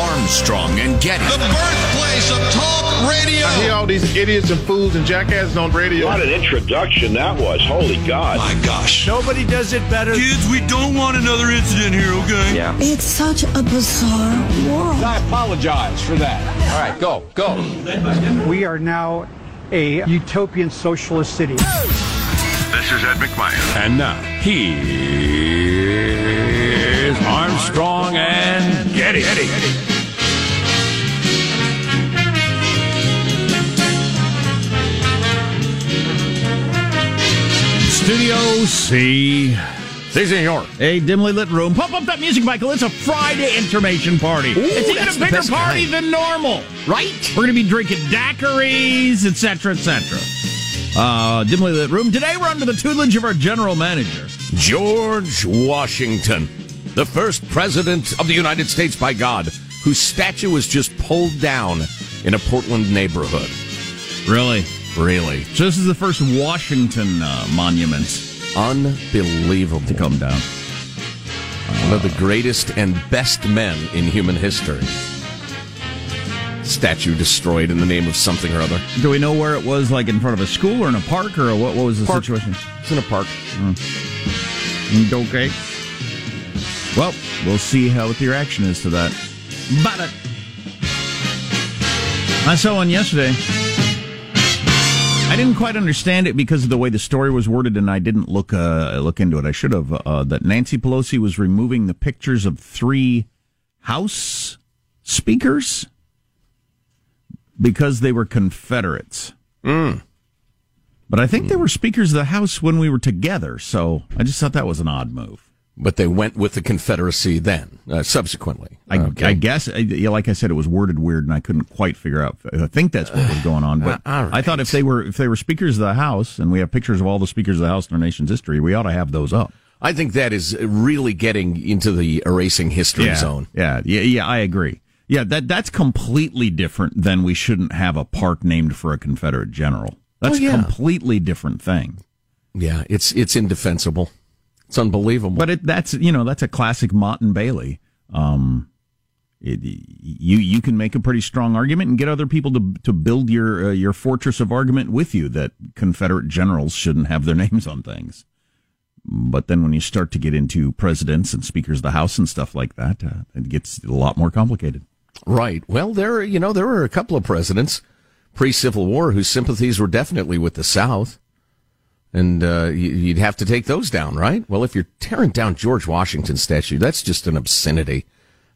Armstrong and Getty. The birthplace of talk radio. I hear all these idiots and fools and jackasses on radio. What an introduction that was. Holy God. My gosh. Nobody does it better. Kids, we don't want another incident here, okay? Yeah. It's such a bizarre world. I apologize for that. All right, go. We are now a utopian socialist city. This is Ed McMahon. And now, here's Armstrong and Getty. Studio C, senor. A dimly lit room. Pump up that music, Michael. It's a Friday information party. Ooh, it's even a bigger party than normal, right? We're going to be drinking daiquiris, etc., etc. Dimly lit room. Today we're under the tutelage of our general manager, George Washington, the first president of the United States by God, whose statue was just pulled down in a Portland neighborhood. Really? So this is the first Washington monument. Unbelievable. To come down. One of the greatest and best men in human history. Statue destroyed in the name of something or other. Do we know where it was, like in front of a school or in a park, or what was the park situation? It's in a park. Okay. Well, we'll see how what the reaction is to that. But I saw one yesterday. I didn't quite understand it because of the way the story was worded, and I didn't look into it. I should have. That Nancy Pelosi was removing the pictures of 3 House speakers because they were Confederates. But I think they were speakers of the House when we were together, so I just thought that was an odd move. But they went with the Confederacy then, subsequently. I guess, like I said, it was worded weird, and I couldn't quite figure out. I think that's what was going on. But right. I thought if they were speakers of the House, and we have pictures of all the speakers of the House in our nation's history, we ought to have those up. I think that is really getting into the erasing history zone. Yeah, I agree. Yeah, that's completely different than we shouldn't have a park named for a Confederate general. That's a completely different thing. Yeah, it's indefensible. It's unbelievable. But that's a classic Mott and Bailey. You can make a pretty strong argument and get other people to build your fortress of argument with you that Confederate generals shouldn't have their names on things. But then when you start to get into presidents and speakers of the House and stuff like that, it gets a lot more complicated. Right. Well, there were a couple of presidents pre-Civil War whose sympathies were definitely with the South. And you'd have to take those down, right? Well, if you're tearing down George Washington's statue, that's just an obscenity.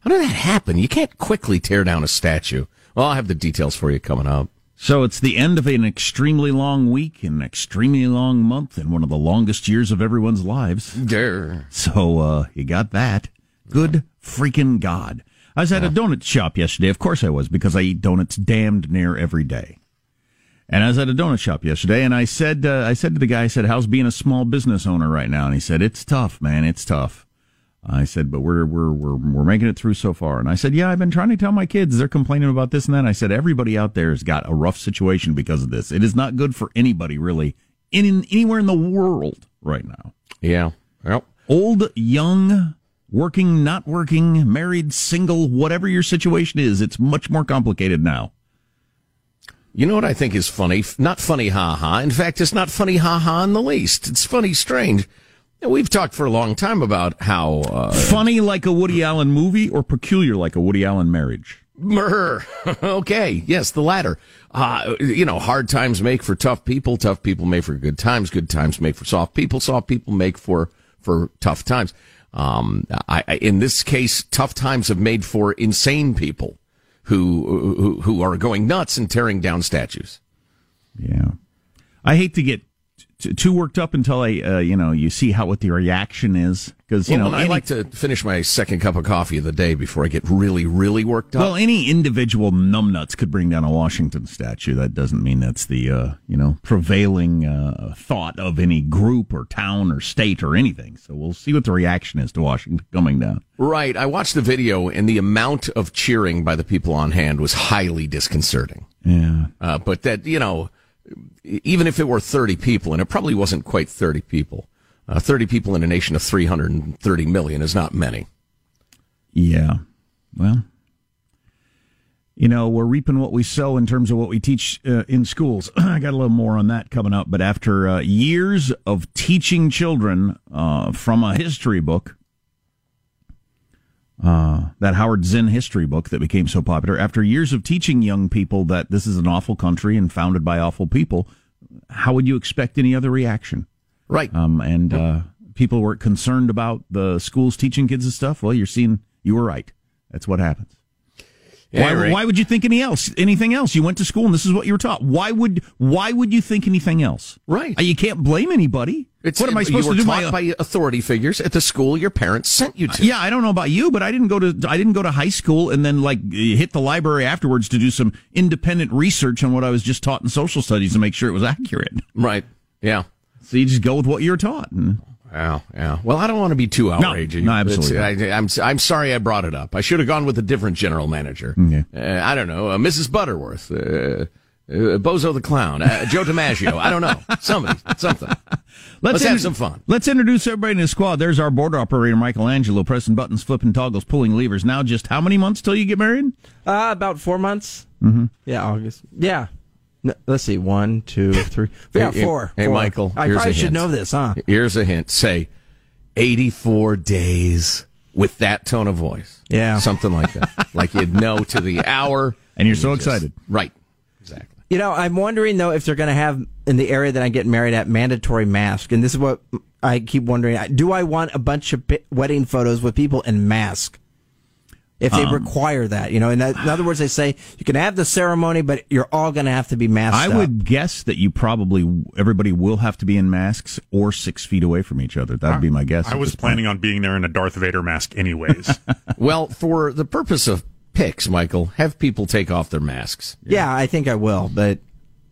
How did that happen? You can't quickly tear down a statue. Well, I'll have the details for you coming up. So it's the end of an extremely long week, an extremely long month, and one of the longest years of everyone's lives. Durr. So you got that. Good freaking God. I was at a donut shop yesterday. Of course I was, because I eat donuts damned near every day. And I was at a donut shop yesterday, and I said to the guy, I said, how's being a small business owner right now? And he said, it's tough, man, it's tough. I said, but we're making it through so far. And I said, yeah, I've been trying to tell my kids. They're complaining about this and that. And I said, everybody out there has got a rough situation because of this. It is not good for anybody, really, anywhere in the world right now. Yeah. Well, old, young, working, not working, married, single, whatever your situation is, it's much more complicated now. You know what I think is funny? Not funny, ha-ha. In fact, it's not funny, ha-ha in the least. It's funny, strange. We've talked for a long time about how... funny like a Woody Allen movie or peculiar like a Woody Allen marriage? Okay, yes, the latter. Hard times make for tough people make for good times make for soft people make for tough times. In this case, tough times have made for insane people who are going nuts and tearing down statues. Yeah. I hate to get too worked up until you see what the reaction is. Because I like to finish my second cup of coffee of the day before I get really, really worked up. Well, any individual numbnuts could bring down a Washington statue. That doesn't mean that's the prevailing thought of any group or town or state or anything. So we'll see what the reaction is to Washington coming down. Right. I watched the video, and the amount of cheering by the people on hand was highly disconcerting. Yeah. But that, even if it were 30 people, and it probably wasn't quite 30 people, 30 people in a nation of 330 million is not many. Yeah. Well, we're reaping what we sow in terms of what we teach in schools. I got a little more on that coming up. But after years of teaching children from a history book, that Howard Zinn history book that became so popular, after years of teaching young people that this is an awful country and founded by awful people, how would you expect any other reaction? Right. People were concerned about the schools teaching kids and stuff. Well, you were right. That's what happens. Yeah, why would you think anything else? You went to school and this is what you were taught. Why would you think anything else? Right. You can't blame anybody. What am I supposed to do? You were taught by authority figures at the school your parents sent you to. Yeah, I don't know about you, but I didn't go to high school and then hit the library afterwards to do some independent research on what I was just taught in social studies to make sure it was accurate. Right. Yeah. So you just go with what you're taught. And... Wow. Yeah. Well, I don't want to be too outraged. No, absolutely. I'm sorry I brought it up. I should have gone with a different general manager. Okay. I don't know, Mrs. Butterworth. Bozo the Clown, Joe DiMaggio, I don't know, something. Let's have some fun. Let's introduce everybody in the squad. There's our border operator, Michelangelo, pressing buttons, flipping toggles, pulling levers. Now just how many months till you get married? About 4 months. Mm-hmm. Yeah, August. Yeah. No, let's see, 1, 2, 3. Yeah, four. Hey, Michael, I probably should know this, huh? Here's a hint. Say 84 days with that tone of voice. Yeah. Something like that. Like you'd know to the hour. And you're so excited. Right. Exactly. I'm wondering, though, if they're going to have, in the area that I get married at, mandatory masks. And this is what I keep wondering. Do I want a bunch of wedding photos with people in masks? If they require that, in other words, they say you can have the ceremony, but you're all going to have to be masked up. I would guess that everybody will have to be in masks or 6 feet away from each other. That would be my guess. I was planning on being there in a Darth Vader mask anyways. Well, for the purpose of picks, Michael, have people take off their masks. Yeah, I think I will, but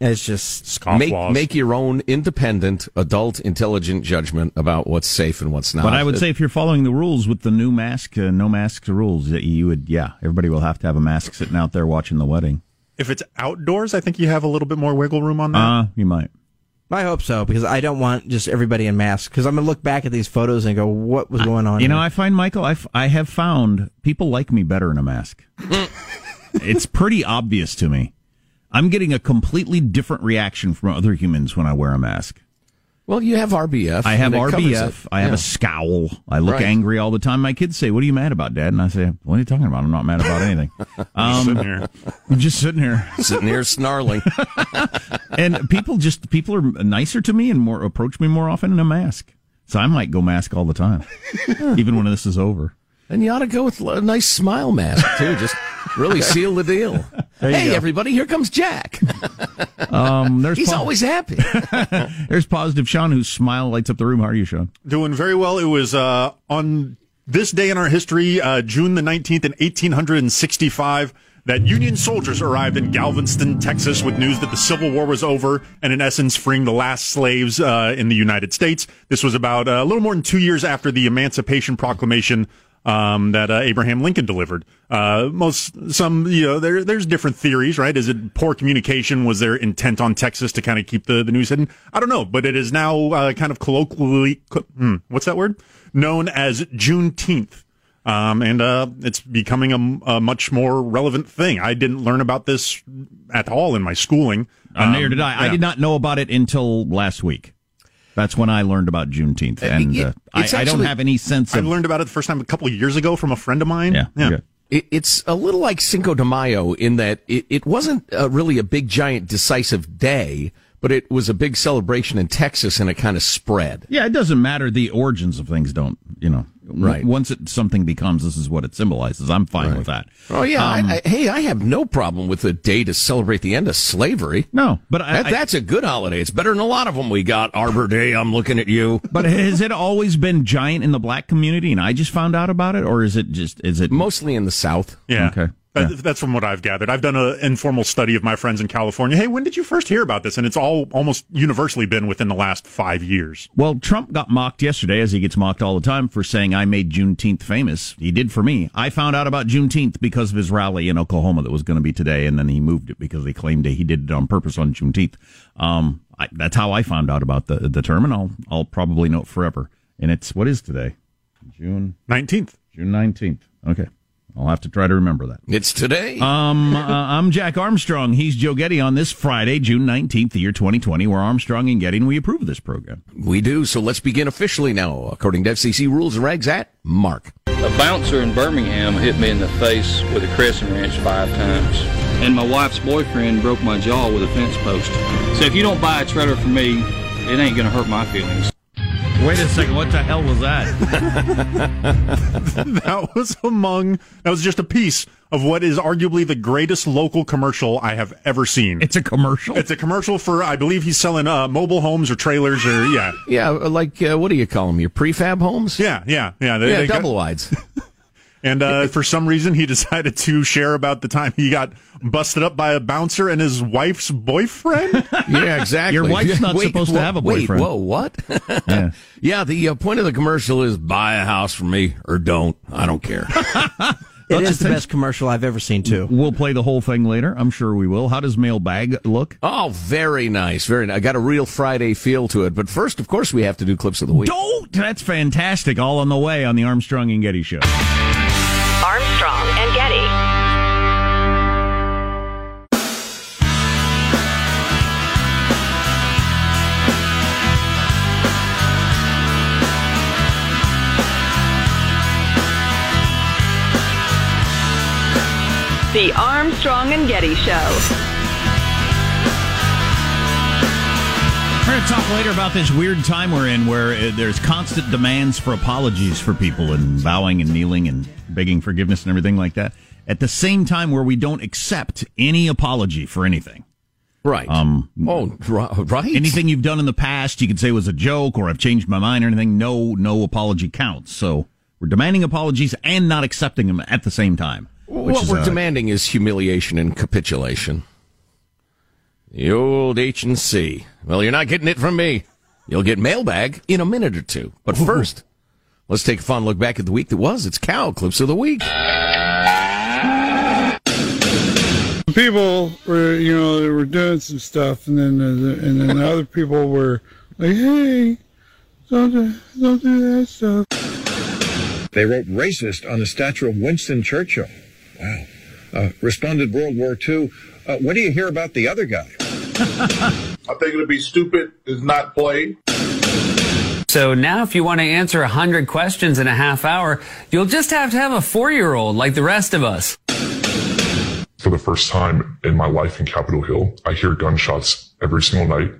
It's just make your own independent, adult, intelligent judgment about what's safe and what's not. But I would say if you're following the rules with the new mask, no masks rules, that you would, everybody will have to have a mask sitting out there watching the wedding. If it's outdoors, I think you have a little bit more wiggle room on that. You might. I hope so, because I don't want just everybody in masks, because I'm going to look back at these photos and go, what was going on? You know, I find, Michael, I have found people like me better in a mask. It's pretty obvious to me. I'm getting a completely different reaction from other humans when I wear a mask. Well, you have RBF. I have RBF. I have a scowl. I look angry all the time. My kids say, what are you mad about, Dad? And I say, what are you talking about? I'm not mad about anything. I'm just sitting here. Sitting here snarling. And people are nicer to me and more approach me more often in a mask. So I might go mask all the time, even when this is over. And you ought to go with a nice smile mask, too. Just really seal the deal. Hey, everybody, here comes Jack. He's always happy. There's Positive Sean, whose smile lights up the room. How are you, Sean? Doing very well. It was on this day in our history, June the 19th in 1865, that Union soldiers arrived in Galveston, Texas, with news that the Civil War was over and, in essence, freeing the last slaves in the United States. This was about a little more than 2 years after the Emancipation Proclamation that Abraham Lincoln delivered. There's different theories, right? Is it poor communication? Was there intent on Texas to kind of keep the news hidden? I don't know, but it is now kind of colloquially known as Juneteenth, and it's becoming a much more relevant thing. I didn't learn about this at all in my schooling. Neither did I. Yeah. I did not know about it until last week. That's when I learned about Juneteenth, and I don't have any sense of... I learned about it the first time a couple of years ago from a friend of mine. Yeah. It's a little like Cinco de Mayo in that it wasn't really a big, giant, decisive day, but it was a big celebration in Texas, and it kind of spread. Yeah, it doesn't matter. The origins of things don't, Right. Once something becomes, this is what it symbolizes. I'm fine with that. Oh, yeah. I have no problem with a day to celebrate the end of slavery. No, but that's a good holiday. It's better than a lot of them we got. Arbor Day, I'm looking at you. But has it always been giant in the black community and I just found out about it? Or is it mostly in the South? Yeah. Okay. That's from what I've gathered. I've done an informal study of my friends in California. Hey, when did you first hear about this? And it's all almost universally been within the last 5 years. Well, Trump got mocked yesterday, as he gets mocked all the time, for saying, I made Juneteenth famous. He did for me. I found out about Juneteenth because of his rally in Oklahoma that was going to be today, and then he moved it because they claimed that he did it on purpose on Juneteenth. That's how I found out about the term, and I'll probably know it forever. And it's, what is today? June 19th. June 19th. Okay. I'll have to try to remember that. It's today. I'm Jack Armstrong. He's Joe Getty on this Friday, June 19th, the year 2020. We're Armstrong and Getty, and we approve of this program. We do, so let's begin officially now, according to FCC rules and regs, at Mark. A bouncer in Birmingham hit me in the face with a crescent wrench 5 times, and my wife's boyfriend broke my jaw with a fence post. So if you don't buy a trailer from me, it ain't going to hurt my feelings. Wait a second, what the hell was that? That was just a piece of what is arguably the greatest local commercial I have ever seen. It's a commercial? It's a commercial for, I believe he's selling mobile homes or trailers or, yeah. Yeah, like, what do you call them, your prefab homes? Yeah. They double wides. And for some reason, he decided to share about the time he got busted up by a bouncer and his wife's boyfriend? Yeah, exactly. Your wife's not supposed to have a boyfriend. Wait, whoa, what? Yeah. Yeah, the point of the commercial is buy a house from me or don't. I don't care. It is the best commercial I've ever seen, too. We'll play the whole thing later. I'm sure we will. How does mailbag look? Oh, very nice. Very nice. I got a real Friday feel to it. But first, of course, we have to do Clips of the Week. Don't! That's fantastic. All on the way on the Armstrong and Getty Show. Armstrong and Getty. The Armstrong and Getty Show. We're going to talk later about this weird time we're in where there's constant demands for apologies for people and bowing and kneeling and begging forgiveness and everything like that. At the same time where we don't accept any apology for anything. Right. Right. Anything you've done in the past you can say was a joke or I've changed my mind or anything. No apology counts. So we're demanding apologies and not accepting them at the same time. What we're demanding is humiliation and capitulation. The old H&C. Well, you're not getting it from me. You'll get mailbag in a minute or two. But first, let's take a fond look back at the week that was. It's Cow Clips of the Week. People were, you know, they were doing some stuff, and then other people were like, hey, don't do that stuff. They wrote racist on the statue of Winston Churchill. Wow. Responded World War II. What do you hear about the other guy? I think it'll be stupid is not play. So now if you want to answer 100 questions in a half hour, you'll just have to have a 4-year-old like the rest of us. For the first time in my life in Capitol Hill, I hear gunshots every single night.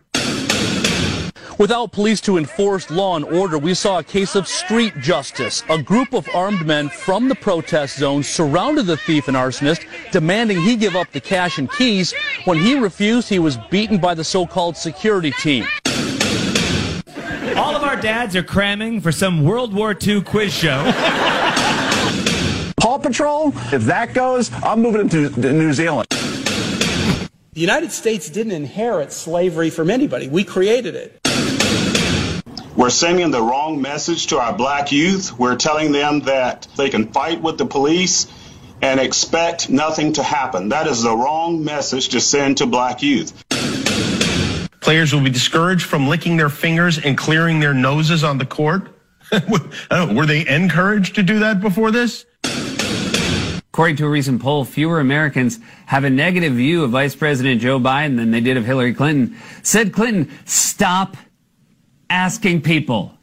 Without police to enforce law and order, we saw a case of street justice. A group of armed men from the protest zone surrounded the thief and arsonist, demanding he give up the cash and keys. When he refused, he was beaten by the so-called security team. All of our dads are cramming for some World War II quiz show. Paw Patrol, if that goes, I'm moving to New Zealand. The United States didn't inherit slavery from anybody. We created it. We're sending the wrong message to our black youth. We're telling them that they can fight with the police and expect nothing to happen. That is the wrong message to send to black youth. Players will be discouraged from licking their fingers and clearing their noses on the court. Were they encouraged to do that before this? According to a recent poll, fewer Americans have a negative view of Vice President Joe Biden than they did of Hillary Clinton. Said Clinton, stop asking people.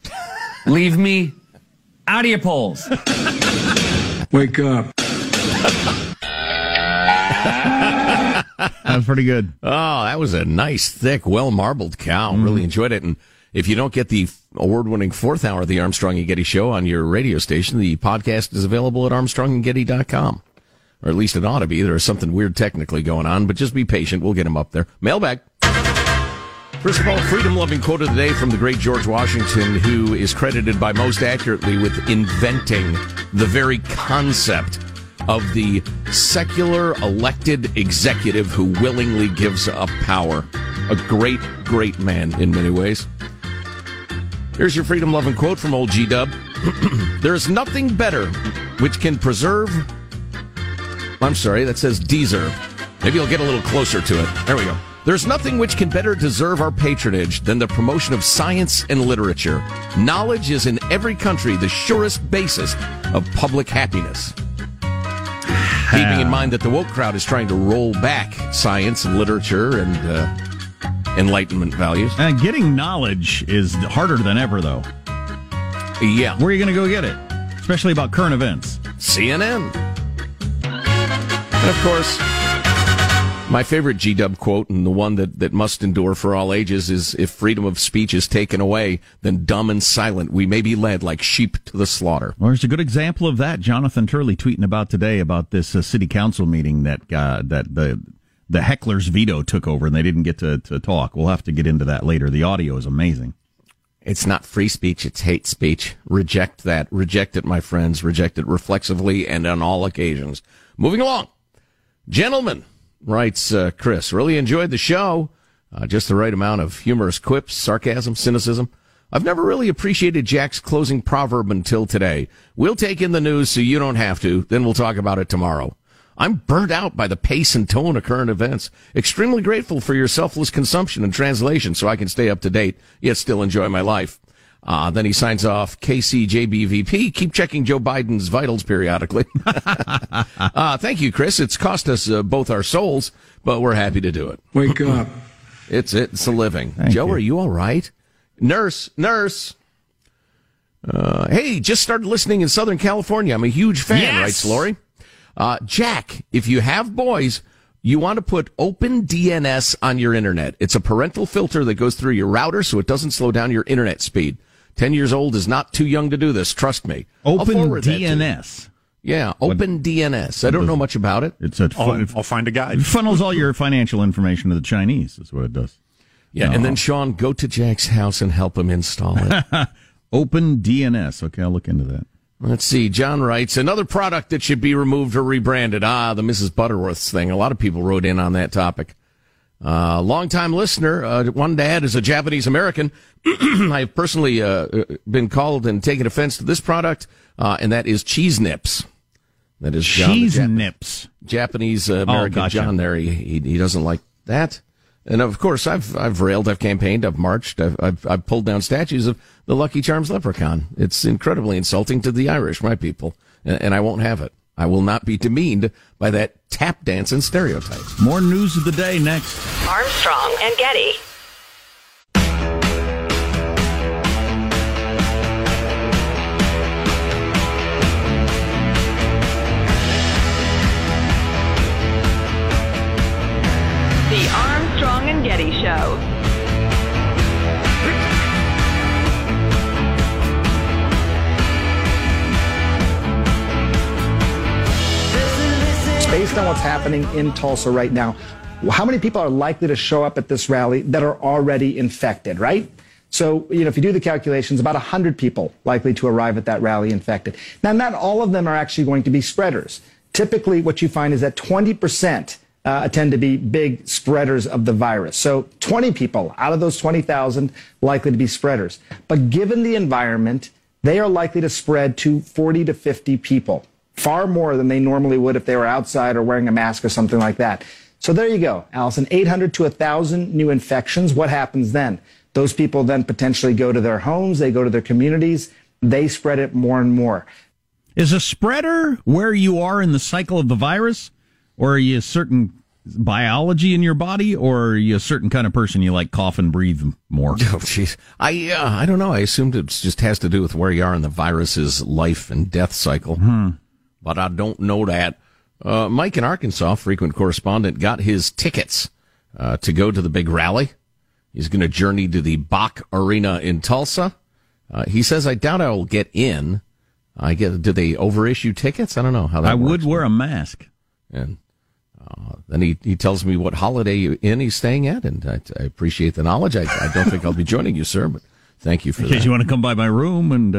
Leave me out of your polls. Wake up. That was pretty good. Oh, that was a nice, thick, well-marbled cow. Really enjoyed it. And if you don't get the award-winning fourth hour of the Armstrong and Getty show on your radio station, the podcast is available at ArmstrongandGetty.com. Or at least it ought to be. There is something weird technically going on, but just be patient. We'll get them up there. Mailbag. First of all, freedom-loving quote of the day from the great George Washington, who is credited by most accurately with inventing the very concept of the secular elected executive who willingly gives up power. A great, great man in many ways. Here's your freedom-loving quote from old G-Dub. There is nothing better which can preserve... I'm sorry, that says deserve. Maybe I'll get a little closer to it. There we go. There's nothing which can better deserve our patronage than the promotion of science and literature. Knowledge is in every country the surest basis of public happiness. Keeping in mind that the woke crowd is trying to roll back science and literature and... enlightenment values. And getting knowledge is harder than ever, though. Yeah. Where are you going to go get it? Especially about current events. CNN. And, of course, my favorite G-Dub quote, and the one that must endure for all ages, is, if freedom of speech is taken away, then dumb and silent we may be led like sheep to the slaughter. Well, there's a good example of that. Jonathan Turley tweeting about today about this city council meeting that the heckler's veto took over and they didn't get to talk. We'll have to get into that later. The audio is amazing. It's not free speech. It's hate speech. Reject that. Reject it, my friends. Reject it reflexively and on all occasions. Moving along. Gentlemen, writes Chris, really enjoyed the show. Just the right amount of humorous quips, sarcasm, cynicism. I've never really appreciated Jack's closing proverb until today. We'll take in the news so you don't have to. Then we'll talk about it tomorrow. I'm burnt out by the pace and tone of current events. Extremely grateful for your selfless consumption and translation so I can stay up to date, yet still enjoy my life. Then he signs off, KCJBVP, keep checking Joe Biden's vitals periodically. Thank you, Chris. It's cost us both our souls, but we're happy to do it. Wake up. It's a living. Thank Joe, you. Are you all right? Nurse. Hey, just started listening in Southern California. I'm a huge fan, yes! Writes Lori. Jack, if you have boys, you want to put OpenDNS on your internet. It's a parental filter that goes through your router so it doesn't slow down your internet speed. 10 years old is not too young to do this. Trust me. OpenDNS. Yeah, OpenDNS. I don't know much about it. It's a I'll find a guide. It funnels all your financial information to the Chinese is what it does. Yeah, and then, Sean, go to Jack's house and help him install it. OpenDNS. Okay, I'll look into that. Let's see. John writes, another product that should be removed or rebranded. The Mrs. Butterworth's thing. A lot of people wrote in on that topic. Longtime listener, one dad is a Japanese American. I have personally been called and taken offense to this product, and that is cheese nips. That is John, cheese nips. Japanese American. Gotcha. John there, he doesn't like that. And of course, I've railed, I've campaigned, I've marched, I've pulled down statues of the Lucky Charms leprechaun. It's incredibly insulting to the Irish, my people, and I won't have it. I will not be demeaned by that tap dancing stereotype. More news of the day next. Armstrong and Getty. The Armstrong and Getty Show. Based on what's happening in Tulsa right now, how many people are likely to show up at this rally that are already infected, right? So, you know, if you do the calculations, about 100 people likely to arrive at that rally infected. Now, not all of them are actually going to be spreaders. Typically, what you find is that 20% tend to be big spreaders of the virus. So 20 people out of those 20,000 likely to be spreaders. But given the environment, they are likely to spread to 40 to 50 people. Far more than they normally would if they were outside or wearing a mask or something like that. So there you go, Allison, 800 to 1,000 new infections. What happens then? Those people then potentially go to their homes, they go to their communities, they spread it more and more. Is a spreader where you are in the cycle of the virus, or are you a certain biology in your body, or are you a certain kind of person you like cough and breathe more? Oh, jeez. I don't know. I assumed it just has to do with where you are in the virus's life and death cycle. But I don't know that. Mike in Arkansas, frequent correspondent, got his tickets to go to the big rally. He's going to journey to the Bach Arena in Tulsa. He says, I doubt I will get in. Do they overissue tickets? I don't know how that works. I would wear a mask. And then he tells me what Holiday Inn he's staying at, and I appreciate the knowledge. I don't think I'll be joining you, sir, but... Thank you for that. In case you want to come by my room and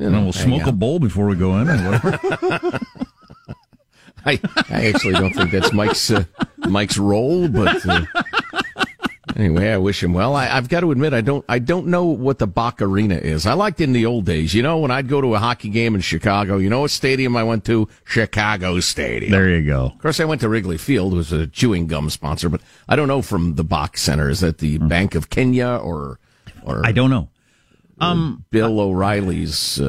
we'll smoke a bowl before we go in or whatever. I actually don't think that's Mike's role, but anyway, I wish him well. I've got to admit, I don't know what the Bach Arena is. I liked it in the old days, you know, when I'd go to a hockey game in Chicago. You know what stadium I went to? Chicago Stadium. There you go. Of course, I went to Wrigley Field, was a chewing gum sponsor, but I don't know from the Bach Center. Is that the Bank of Kenya or I don't know. Bill O'Reilly's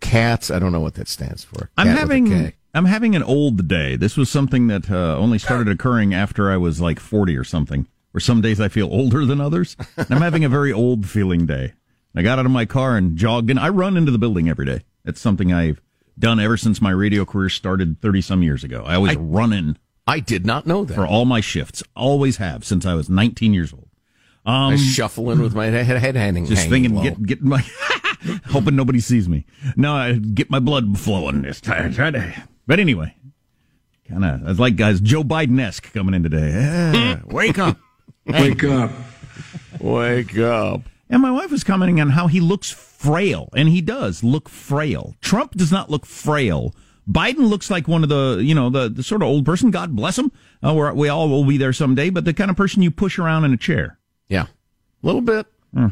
cats. I don't know what that stands for. I'm having an old day. This was something that only started occurring after I was like 40 or something. Where some days I feel older than others. And I'm having a very old feeling day. I got out of my car and jogged in. I run into the building every day. That's something I've done ever since my radio career started 30 some years ago. I always run in. I did not know that. For all my shifts, always have since I was 19 years old. I shuffle in with my head hanging. Just thinking, low. Get my, hoping nobody sees me. No, I get my blood flowing this time. But anyway, kind of, I was like, guys, Joe Biden-esque coming in today. Wake up. Wake up. Wake up. And my wife was commenting on how he looks frail, and he does look frail. Trump does not look frail. Biden looks like one of the sort of old person, God bless him. We all will be there someday, but the kind of person you push around in a chair. Yeah, a little bit. Yeah.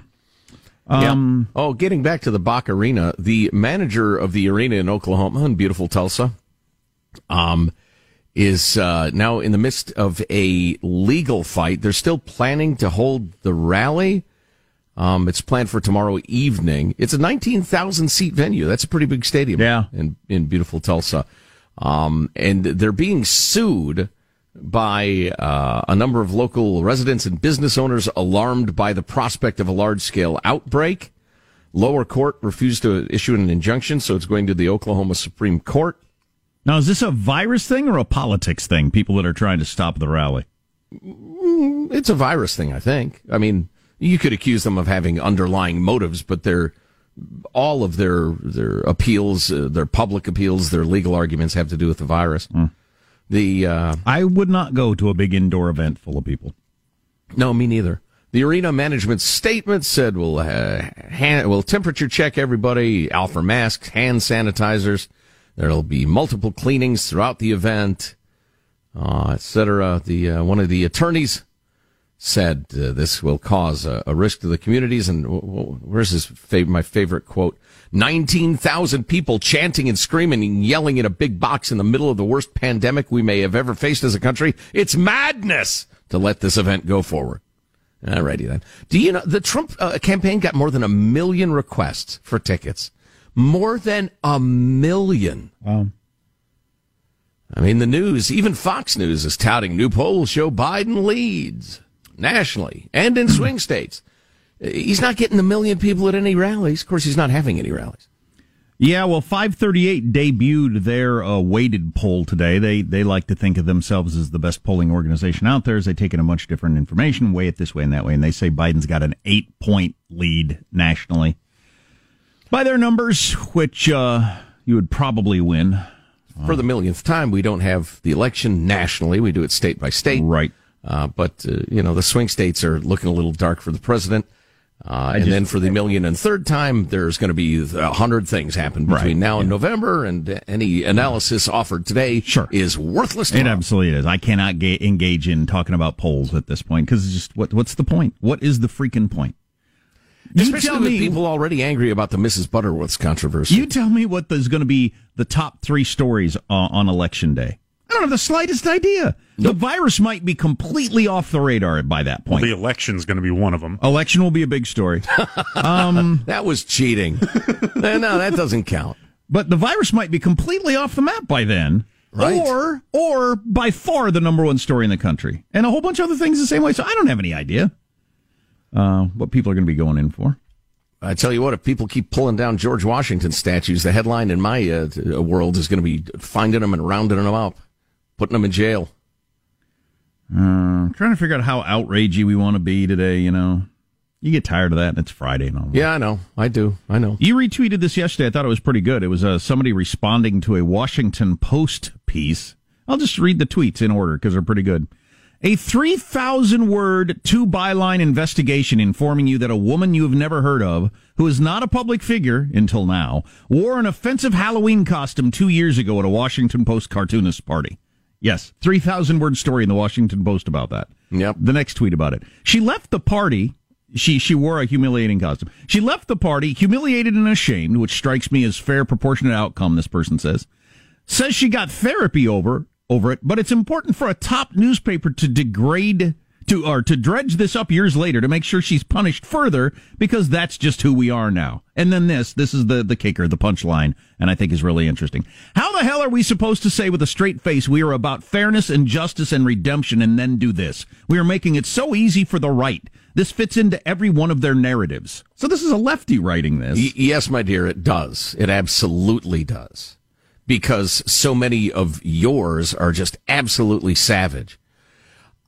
Oh, getting back to the Bach Arena, the manager of the arena in Oklahoma and beautiful Tulsa is now in the midst of a legal fight. They're still planning to hold the rally. It's planned for tomorrow evening. It's a 19,000-seat venue. That's a pretty big stadium in beautiful Tulsa. And they're being sued by a number of local residents and business owners alarmed by the prospect of a large-scale outbreak. Lower court refused to issue an injunction, so it's going to the Oklahoma Supreme Court. Now, is this a virus thing or a politics thing, people that are trying to stop the rally? It's a virus thing, I think. I mean, you could accuse them of having underlying motives, but all of their appeals, their public appeals, their legal arguments have to do with the virus. I would not go to a big indoor event full of people. No, me neither. The arena management statement said, we'll temperature check everybody, out for masks, hand sanitizers. There'll be multiple cleanings throughout the event, et cetera. One of the attorneys said this will cause a risk to the communities. And where's his my favorite quote? 19,000 people chanting and screaming and yelling in a big box in the middle of the worst pandemic we may have ever faced as a country. It's madness to let this event go forward. All righty then. Do you know the Trump campaign got more than 1 million requests for tickets? More than 1 million. Wow. I mean, the news, even Fox News is touting new polls show Biden leads nationally and in swing states. He's not getting 1 million people at any rallies. Of course, he's not having any rallies. Yeah, well, 538 debuted their weighted poll today. They like to think of themselves as the best polling organization out there, as they take in a bunch of different information, weigh it this way and that way, and they say Biden's got an 8-point lead nationally. By their numbers, which you would probably win. For the millionth time, we don't have the election nationally. We do it state by state. Right. But the swing states are looking a little dark for the president. And then for the million and third time, there's going to be 100 things happen between now and November, and any analysis offered today is worthless. It absolutely is. I cannot engage in talking about polls at this point, because just what's the point? What is the freaking point? Especially with people already angry about the Mrs. Butterworth's controversy. You tell me what is going to be the top 3 stories on Election Day. I don't have the slightest idea. Nope. The virus might be completely off the radar by that point. Well, the election's going to be one of them. Election will be a big story. That was cheating. No, that doesn't count. But the virus might be completely off the map by then. Right. Or by far the number 1 story in the country. And a whole bunch of other things the same way. So I don't have any idea what people are going to be going in for. I tell you what, if people keep pulling down George Washington statues, the headline in my world is going to be finding them and rounding them up, putting them in jail. I'm trying to figure out how outragey we want to be today, you know. You get tired of that, and it's Friday and all that. Yeah, I know. I do. I know. You retweeted this yesterday. I thought it was pretty good. It was somebody responding to a Washington Post piece. I'll just read the tweets in order because they're pretty good. A 3,000-word, 2-byline investigation informing you that a woman you have never heard of, who is not a public figure until now, wore an offensive Halloween costume 2 years ago at a Washington Post cartoonist party. Yes, 3,000-word story in the Washington Post about that. Yep. The next tweet about it. She left the party. She wore a humiliating costume. She left the party humiliated and ashamed, which strikes me as fair, proportionate outcome, this person says. Says she got therapy over it, but it's important for a top newspaper to dredge this up years later to make sure she's punished further, because that's just who we are now. And then this is the kicker, the punchline, and I think is really interesting. How the hell are we supposed to say with a straight face we are about fairness and justice and redemption and then do this? We are making it so easy for the right. This fits into every one of their narratives. So this is a lefty writing this. Yes, my dear, it does. It absolutely does. Because so many of yours are just absolutely savage.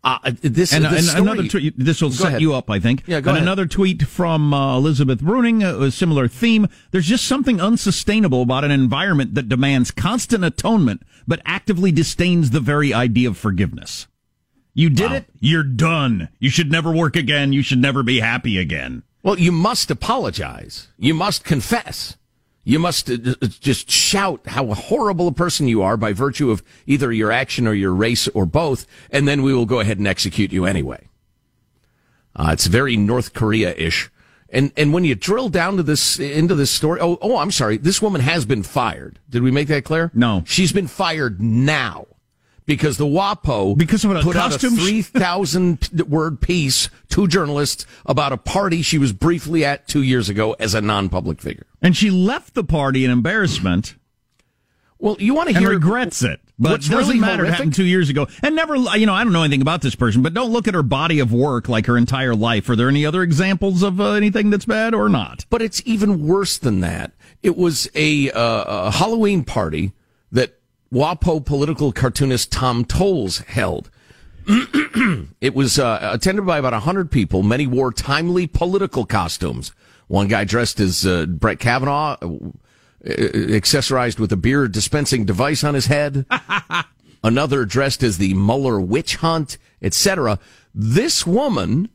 Another tweet. This will set you up, I think. Yeah, go ahead. Another tweet from Elizabeth Bruning, a similar theme. There's just something unsustainable about an environment that demands constant atonement, but actively disdains the very idea of forgiveness. You did it. You're done. You should never work again. You should never be happy again. Well, you must apologize. You must confess. You must just shout how horrible a person you are by virtue of either your action or your race or both, and then we will go ahead and execute you anyway. It's very North Korea-ish. And when you drill down to into this story, I'm sorry, this woman has been fired. Did we make that clear? No. She's been fired now because the WAPO put out a 3,000-word piece to journalists about a party she was briefly at 2 years ago as a non-public figure. And she left the party in embarrassment. Well, you want to hear... And regrets it. But it doesn't matter. It happened 2 years ago. And never, I don't know anything about this person, but don't look at her body of work like her entire life. Are there any other examples of anything that's bad or not? But it's even worse than that. It was a Halloween party that WAPO political cartoonist Tom Tolles held. It was attended by about 100 people. Many wore timely political costumes. One guy dressed as Brett Kavanaugh, accessorized with a beer dispensing device on his head. Another dressed as the Mueller witch hunt, etc. This woman,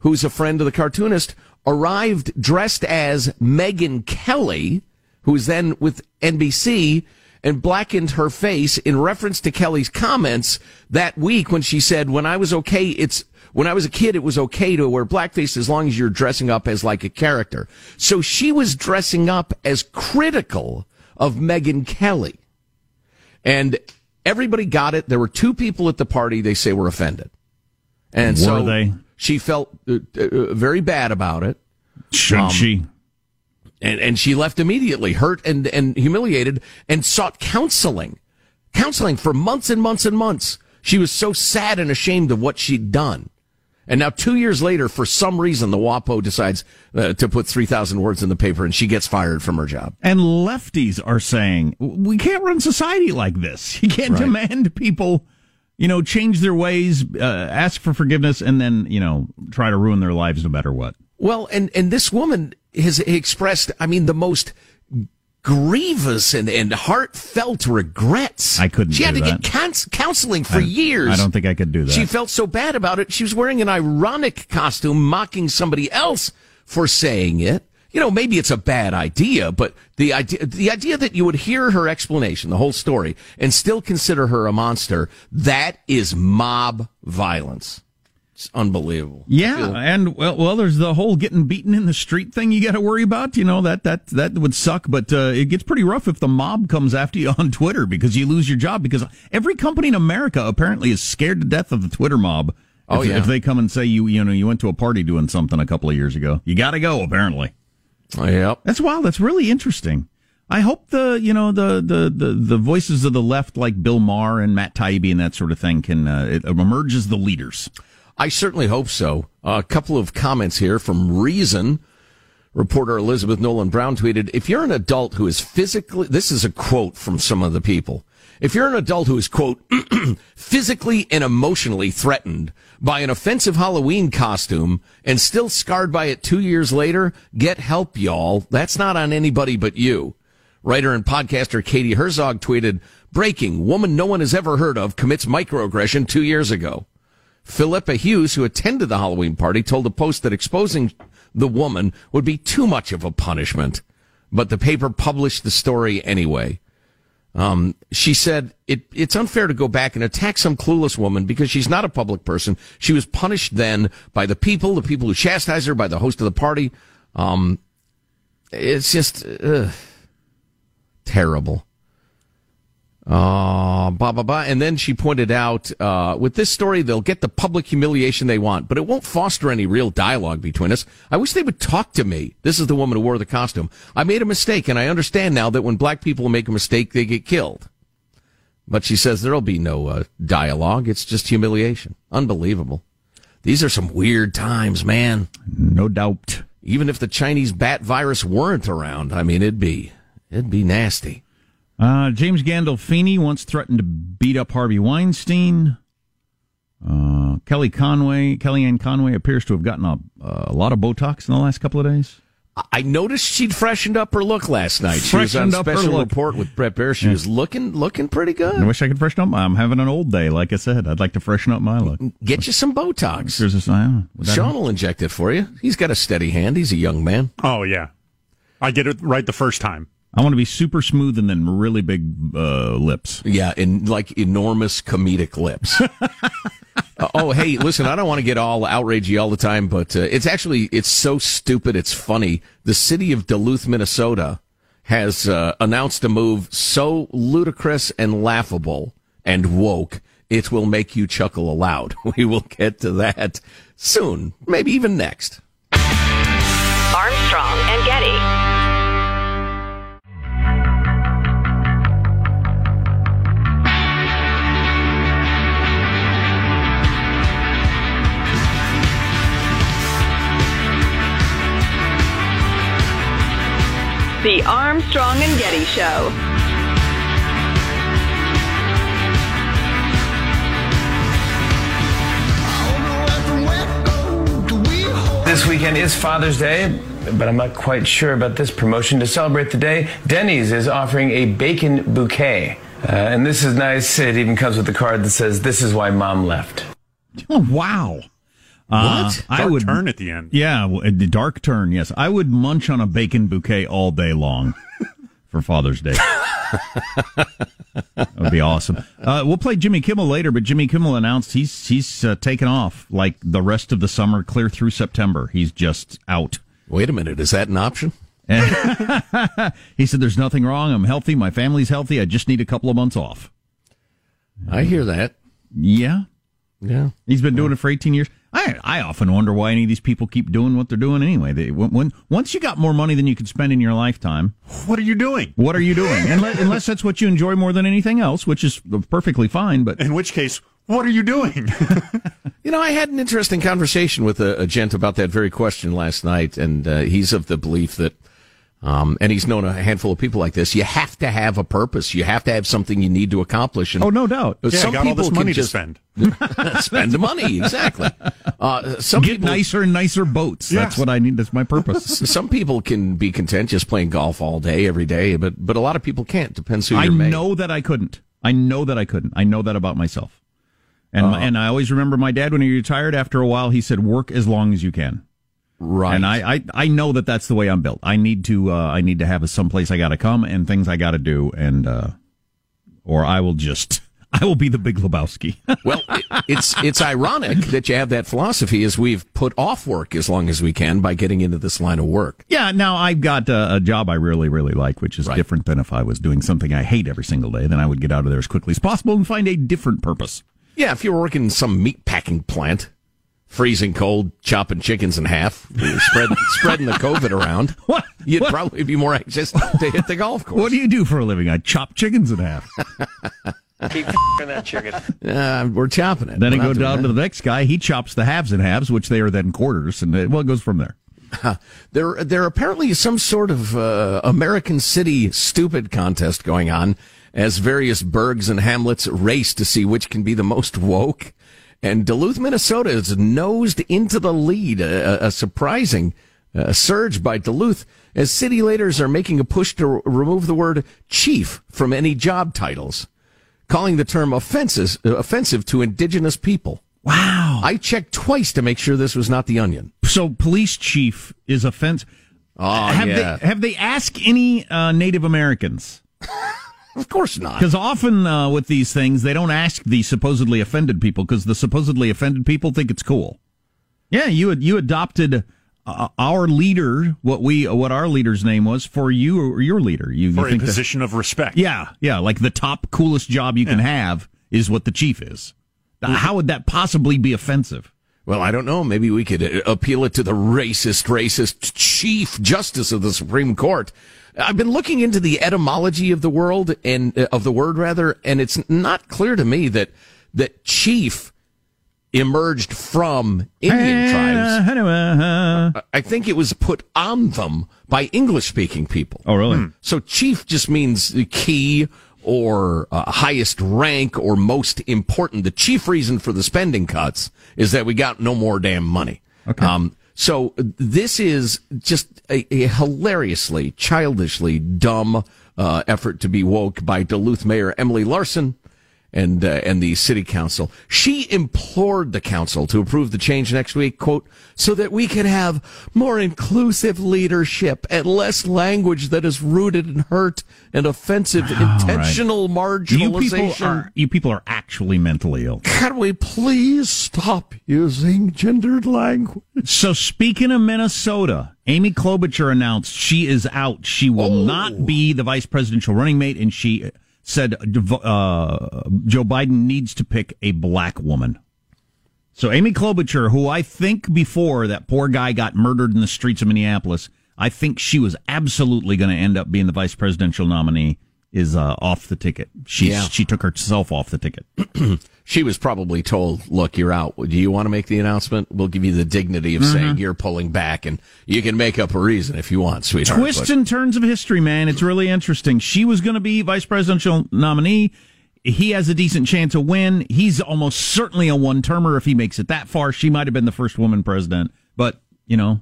who's a friend of the cartoonist, arrived dressed as Megyn Kelly, who was then with NBC, and blackened her face in reference to Kelly's comments that week when she said, "When I was okay, it's When I was a kid, it was okay to wear blackface as long as you're dressing up as like a character. So she was dressing up as critical of Megyn Kelly. And everybody got it. There were two people at the party they say were offended. And so she felt very bad about it. Shouldn't she? And she left immediately, hurt and humiliated, and sought counseling. Counseling for months and months and months. She was so sad and ashamed of what she'd done. And now 2 years later, for some reason, the WAPO decides to put 3,000 words in the paper, and she gets fired from her job. And lefties are saying, we can't run society like this. You can't demand people, you know, change their ways, ask for forgiveness, and then, you know, try to ruin their lives no matter what. Well, and this woman has expressed, I mean, the most grievous and heartfelt regrets. I couldn't do that. She had to get counseling for years. I don't think I could do that. She felt so bad about it. She was wearing an ironic costume, mocking somebody else for saying it. You know, maybe it's a bad idea, but the idea that you would hear her explanation, the whole story, and still consider her a monster, that is mob violence. It's unbelievable. Yeah, and well, there's the whole getting beaten in the street thing you got to worry about. You know, that would suck, but it gets pretty rough if the mob comes after you on Twitter because you lose your job, because every company in America apparently is scared to death of the Twitter mob. Oh, if they come and say, you know, you went to a party doing something a couple of years ago, you got to go, apparently. Oh, yeah. That's wild. That's really interesting. I hope the voices of the left like Bill Maher and Matt Taibbi and that sort of thing can emerge as the leaders. I certainly hope so. A couple of comments here from Reason. Reporter Elizabeth Nolan Brown tweeted, if you're an adult who is physically, this is a quote from some of the people, if you're an adult who is, quote, physically and emotionally threatened by an offensive Halloween costume and still scarred by it 2 years later, get help, y'all. That's not on anybody but you. Writer and podcaster Katie Herzog tweeted, breaking, woman no one has ever heard of commits microaggression 2 years ago. Philippa Hughes, who attended the Halloween party, told a Post that exposing the woman would be too much of a punishment, but the paper published the story anyway. She said, it's unfair to go back and attack some clueless woman because she's not a public person. She was punished then by the people who chastised her, by the host of the party. It's just terrible. And then she pointed out, with this story, they'll get the public humiliation they want, but it won't foster any real dialogue between us. I wish they would talk to me. This is the woman who wore the costume. I made a mistake, and I understand now that when black people make a mistake, they get killed. But she says there'll be no dialogue. It's just humiliation. Unbelievable. These are some weird times, man. No doubt. Even if the Chinese bat virus weren't around, I mean, it'd be nasty. James Gandolfini once threatened to beat up Harvey Weinstein. Kellyanne Conway appears to have gotten a lot of Botox in the last couple of days. I noticed she'd freshened up her look last night. She was on Special Report with Brett Baer. She was looking pretty good. I wish I could freshen up. I'm having an old day, like I said. I'd like to freshen up my look. Get you some Botox. Sean will inject it for you. He's got a steady hand. He's a young man. Oh, yeah. I get it right the first time. I want to be super smooth and then really big lips. Yeah, and like enormous comedic lips. Hey, listen, I don't want to get all outragey all the time, but it's so stupid, it's funny. The city of Duluth, Minnesota has announced a move so ludicrous and laughable and woke, it will make you chuckle aloud. We will get to that soon, maybe even next. Armstrong and Getty. The Armstrong and Getty Show. This weekend is Father's Day, but I'm not quite sure about this promotion. To celebrate the day, Denny's is offering a bacon bouquet. And this is nice. It even comes with a card that says, this is why Mom left. Oh, wow. What? Dark turn at the end. Yeah, the dark turn, yes. I would munch on a bacon bouquet all day long for Father's Day. That would be awesome. We'll play Jimmy Kimmel later, but Jimmy Kimmel announced he's taken off like the rest of the summer, clear through September. He's just out. Wait a minute. Is that an option? He said, there's nothing wrong. I'm healthy. My family's healthy. I just need a couple of months off. I hear that. Yeah. Yeah. He's been doing it for 18 years. I often wonder why any of these people keep doing what they're doing anyway. Once you got more money than you could spend in your lifetime, what are you doing? What are you doing? Unless that's what you enjoy more than anything else, which is perfectly fine. But in which case, what are you doing? You know, I had an interesting conversation with a gent about that very question last night, and he's of the belief that, and he's known a handful of people like this, you have to have a purpose. You have to have something you need to accomplish. And no doubt. Yeah, some got people all this money to spend. Spend the money, exactly. Get nicer and nicer boats. Yes. That's what I need. That's my purpose. Some people can be content just playing golf all day, every day, but a lot of people can't. Depends who you're made. I know that I couldn't. I know that about myself. And and I always remember my dad, when he retired, after a while, he said, work as long as you can. Right. And I know that that's the way I'm built. I need to have someplace I got to come and things I got to do, and or I will be the Big Lebowski. Well, it's ironic that you have that philosophy, as we've put off work as long as we can by getting into this line of work. Yeah, now I've got a job I really, really like, which is different than if I was doing something I hate every single day. Then I would get out of there as quickly as possible and find a different purpose. Yeah, if you were working in some meat packing plant, freezing cold, chopping chickens in half, spreading the COVID around, you'd probably be more anxious to hit the golf course. What do you do for a living? I chop chickens in half. Keep f***ing that chicken. We're chopping it. Then I go down to the next guy. He chops the halves in halves, which they are then quarters, and it goes from there. There apparently is some sort of American City stupid contest going on as various burgs and hamlets race to see which can be the most woke. And Duluth, Minnesota is nosed into the lead, a surprising surge by Duluth, as city leaders are making a push to remove the word chief from any job titles, calling the term offensive to indigenous people. Wow. I checked twice to make sure this was not the Onion. So police chief is offensive. Oh, have they asked any Native Americans? Of course not. Because often with these things, they don't ask the supposedly offended people, because the supposedly offended people think it's cool. Yeah, you adopted our leader, what our leader's name was, for you or your leader. You think a position of respect. Yeah, like the top coolest job you can have is what the chief is. How would that possibly be offensive? Well, I don't know. Maybe we could appeal it to the racist Chief Justice of the Supreme Court. I've been looking into the etymology of the world and of the word rather, and it's not clear to me that chief emerged from Indian tribes. I think it was put on them by English-speaking people. Oh, really? So chief just means key or highest rank or most important. The chief reason for the spending cuts is that we got no more damn money. Okay. So this is just a hilariously, childishly dumb effort to be woke by Duluth Mayor Emily Larson and the city council. She implored the council to approve the change next week, quote, so that we can have more inclusive leadership and less language that is rooted in hurt and offensive intentional marginalization. You people are actually mentally ill. Can we please stop using gendered language? So speaking of Minnesota, Amy Klobuchar announced she is out. She will not be the vice presidential running mate, and she said Joe Biden needs to pick a black woman. So Amy Klobuchar, who I think before that poor guy got murdered in the streets of Minneapolis, I think she was absolutely going to end up being the vice presidential nominee, is off the ticket. She took herself off the ticket. She was probably told, look, you're out. Do you want to make the announcement? We'll give you the dignity of saying you're pulling back, and you can make up a reason if you want, sweetheart. Twists and turns of history, man. It's really interesting. She was going to be vice presidential nominee. He has a decent chance of win. He's almost certainly a one-termer if he makes it that far. She might have been the first woman president. But, you know,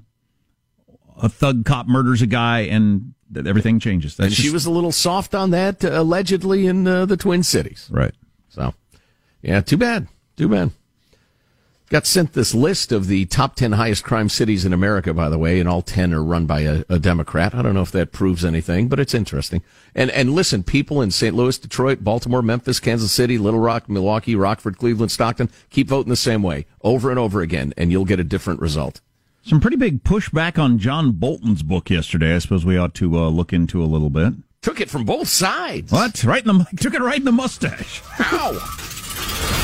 a thug cop murders a guy, and everything changes. She was a little soft on that, allegedly, in the Twin Cities. Right. So. Yeah, too bad. Got sent this list of the top 10 highest crime cities in America, by the way, and all 10 are run by a Democrat. I don't know if that proves anything, but it's interesting. And listen, people in St. Louis, Detroit, Baltimore, Memphis, Kansas City, Little Rock, Milwaukee, Rockford, Cleveland, Stockton, keep voting the same way over and over again, and you'll get a different result. Some pretty big pushback on John Bolton's book yesterday. I suppose we ought to look into a little bit. Took it from both sides. What? Took it right in the mustache. Ow!